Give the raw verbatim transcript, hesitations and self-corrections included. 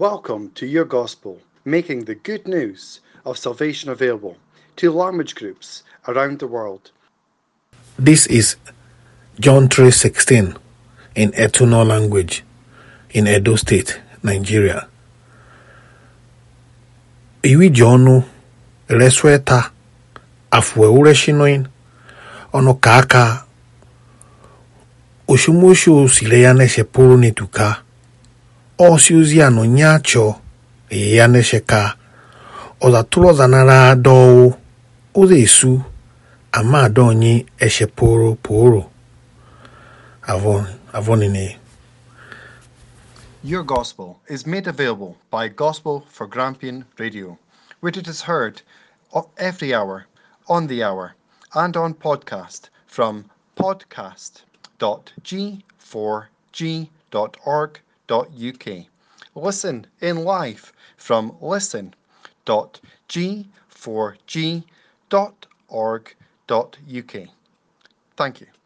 Welcome to Your Gospel, making the good news of salvation available to language groups around the world. This is John three sixteen in Etuno language in Edo State, Nigeria. Iwi jonu resweta afwe ureshinoin ono kaka ushumoshu sileyane shepuru nituka osiuziano nyacho yeyane sheka ozatulo zanara do uzesu ama donyi eshepuru poro avon avonine. Your Gospel is made available by Gospel for Grampian Radio, which it is heard every hour, on the hour, and on podcast from podcast dot g four g dot org dot u k. Listen in live from listen dot g four g dot org dot u k. Thank you.